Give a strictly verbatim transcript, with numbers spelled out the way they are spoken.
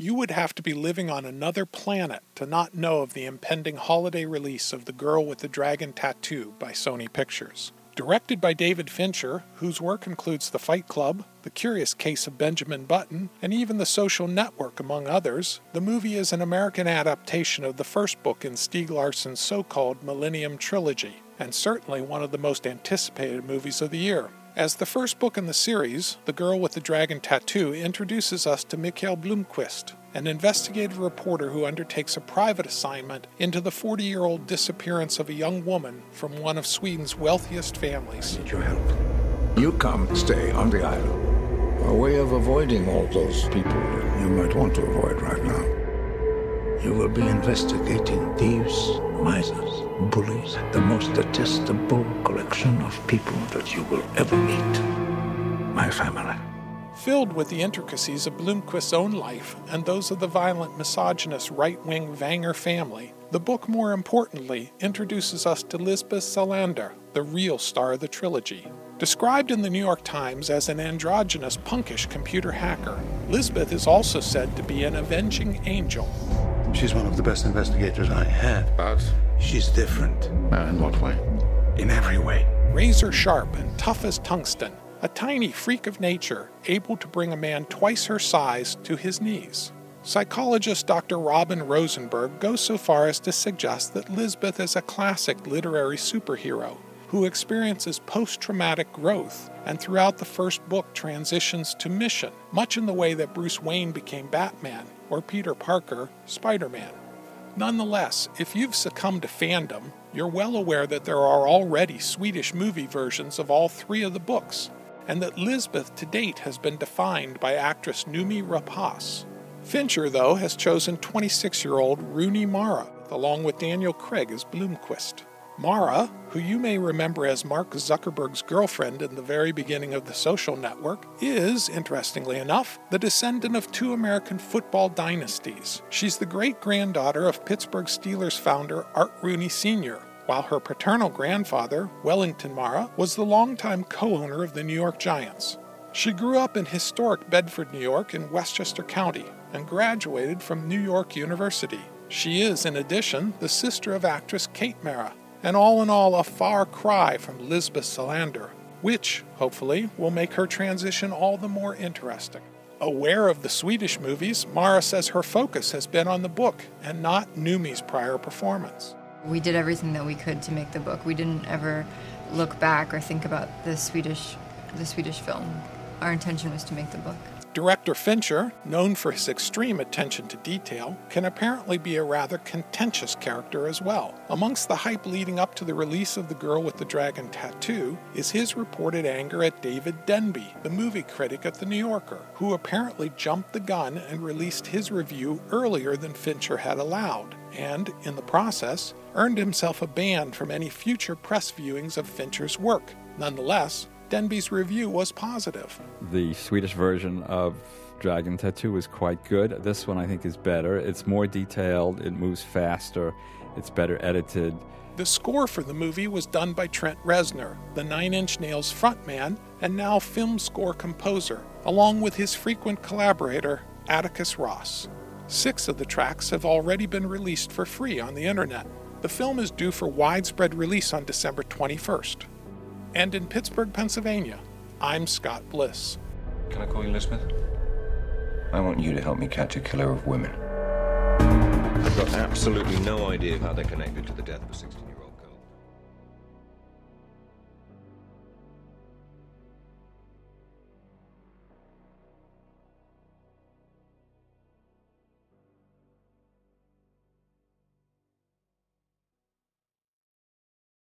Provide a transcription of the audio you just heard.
you would have to be living on another planet to not know of the impending holiday release of The Girl with the Dragon Tattoo by Sony Pictures. Directed by David Fincher, whose work includes The Fight Club, The Curious Case of Benjamin Button, and even The Social Network, among others, the movie is an American adaptation of the first book in Stieg Larsson's so-called Millennium Trilogy, and certainly one of the most anticipated movies of the year. As the first book in the series, The Girl with the Dragon Tattoo introduces us to Mikael Blomkvist, an investigative reporter who undertakes a private assignment into the forty-year-old disappearance of a young woman from one of Sweden's wealthiest families. I need your help. You come stay on the island. A way of avoiding all those people you might want to avoid right now. You will be investigating thieves, misers, bullies, the most detestable collection of people that you will ever meet. My family. Filled with the intricacies of Blomkvist's own life and those of the violent, misogynist right-wing Vanger family, the book, more importantly, introduces us to Lisbeth Salander, the real star of the trilogy. Described in the New York Times as an androgynous, punkish computer hacker, Lisbeth is also said to be an avenging angel. She's one of the best investigators I have. But? She's different. Uh, in what way? In every way. Razor sharp and tough as tungsten, a tiny freak of nature able to bring a man twice her size to his knees. Psychologist Doctor Robin Rosenberg goes so far as to suggest that Lisbeth is a classic literary superhero who experiences post-traumatic growth and throughout the first book transitions to mission, much in the way that Bruce Wayne became Batman or Peter Parker, Spiderman. Nonetheless, if you've succumbed to fandom, you're well aware that there are already Swedish movie versions of all three of the books, and that Lisbeth to date has been defined by actress Noomi Rapace. Fincher, though, has chosen twenty-six-year-old Rooney Mara, along with Daniel Craig as Blomkvist. Mara, who you may remember as Mark Zuckerberg's girlfriend in the very beginning of The Social Network, is, interestingly enough, the descendant of two American football dynasties. She's the great-granddaughter of Pittsburgh Steelers founder Art Rooney Senior, while her paternal grandfather, Wellington Mara, was the longtime co-owner of the New York Giants. She grew up in historic Bedford, New York, in Westchester County, and graduated from New York University. She is, in addition, the sister of actress Kate Mara, and all in all a far cry from Lisbeth Salander, which, hopefully, will make her transition all the more interesting. Aware of the Swedish movies, Mara says her focus has been on the book and not Noomi's prior performance. We did everything that we could to make the book. We didn't ever look back or think about the Swedish, the Swedish film. Our intention was to make the book. Director Fincher, known for his extreme attention to detail, can apparently be a rather contentious character as well. Amongst the hype leading up to the release of The Girl with the Dragon Tattoo is his reported anger at David Denby, the movie critic at The New Yorker, who apparently jumped the gun and released his review earlier than Fincher had allowed, and, in the process, earned himself a ban from any future press viewings of Fincher's work. Nonetheless, Denby's review was positive. The Swedish version of Dragon Tattoo was quite good. This one I think is better. It's more detailed, it moves faster, it's better edited. The score for the movie was done by Trent Reznor, the Nine Inch Nails frontman and now film score composer, along with his frequent collaborator, Atticus Ross. Six of the tracks have already been released for free on the internet. The film is due for widespread release on December twenty-first. And in Pittsburgh, Pennsylvania, I'm Scott Bliss. Can I call you Lisbeth? I want you to help me catch a killer of women. I've got absolutely no idea how they're connected to the death of a sixteen-year-old.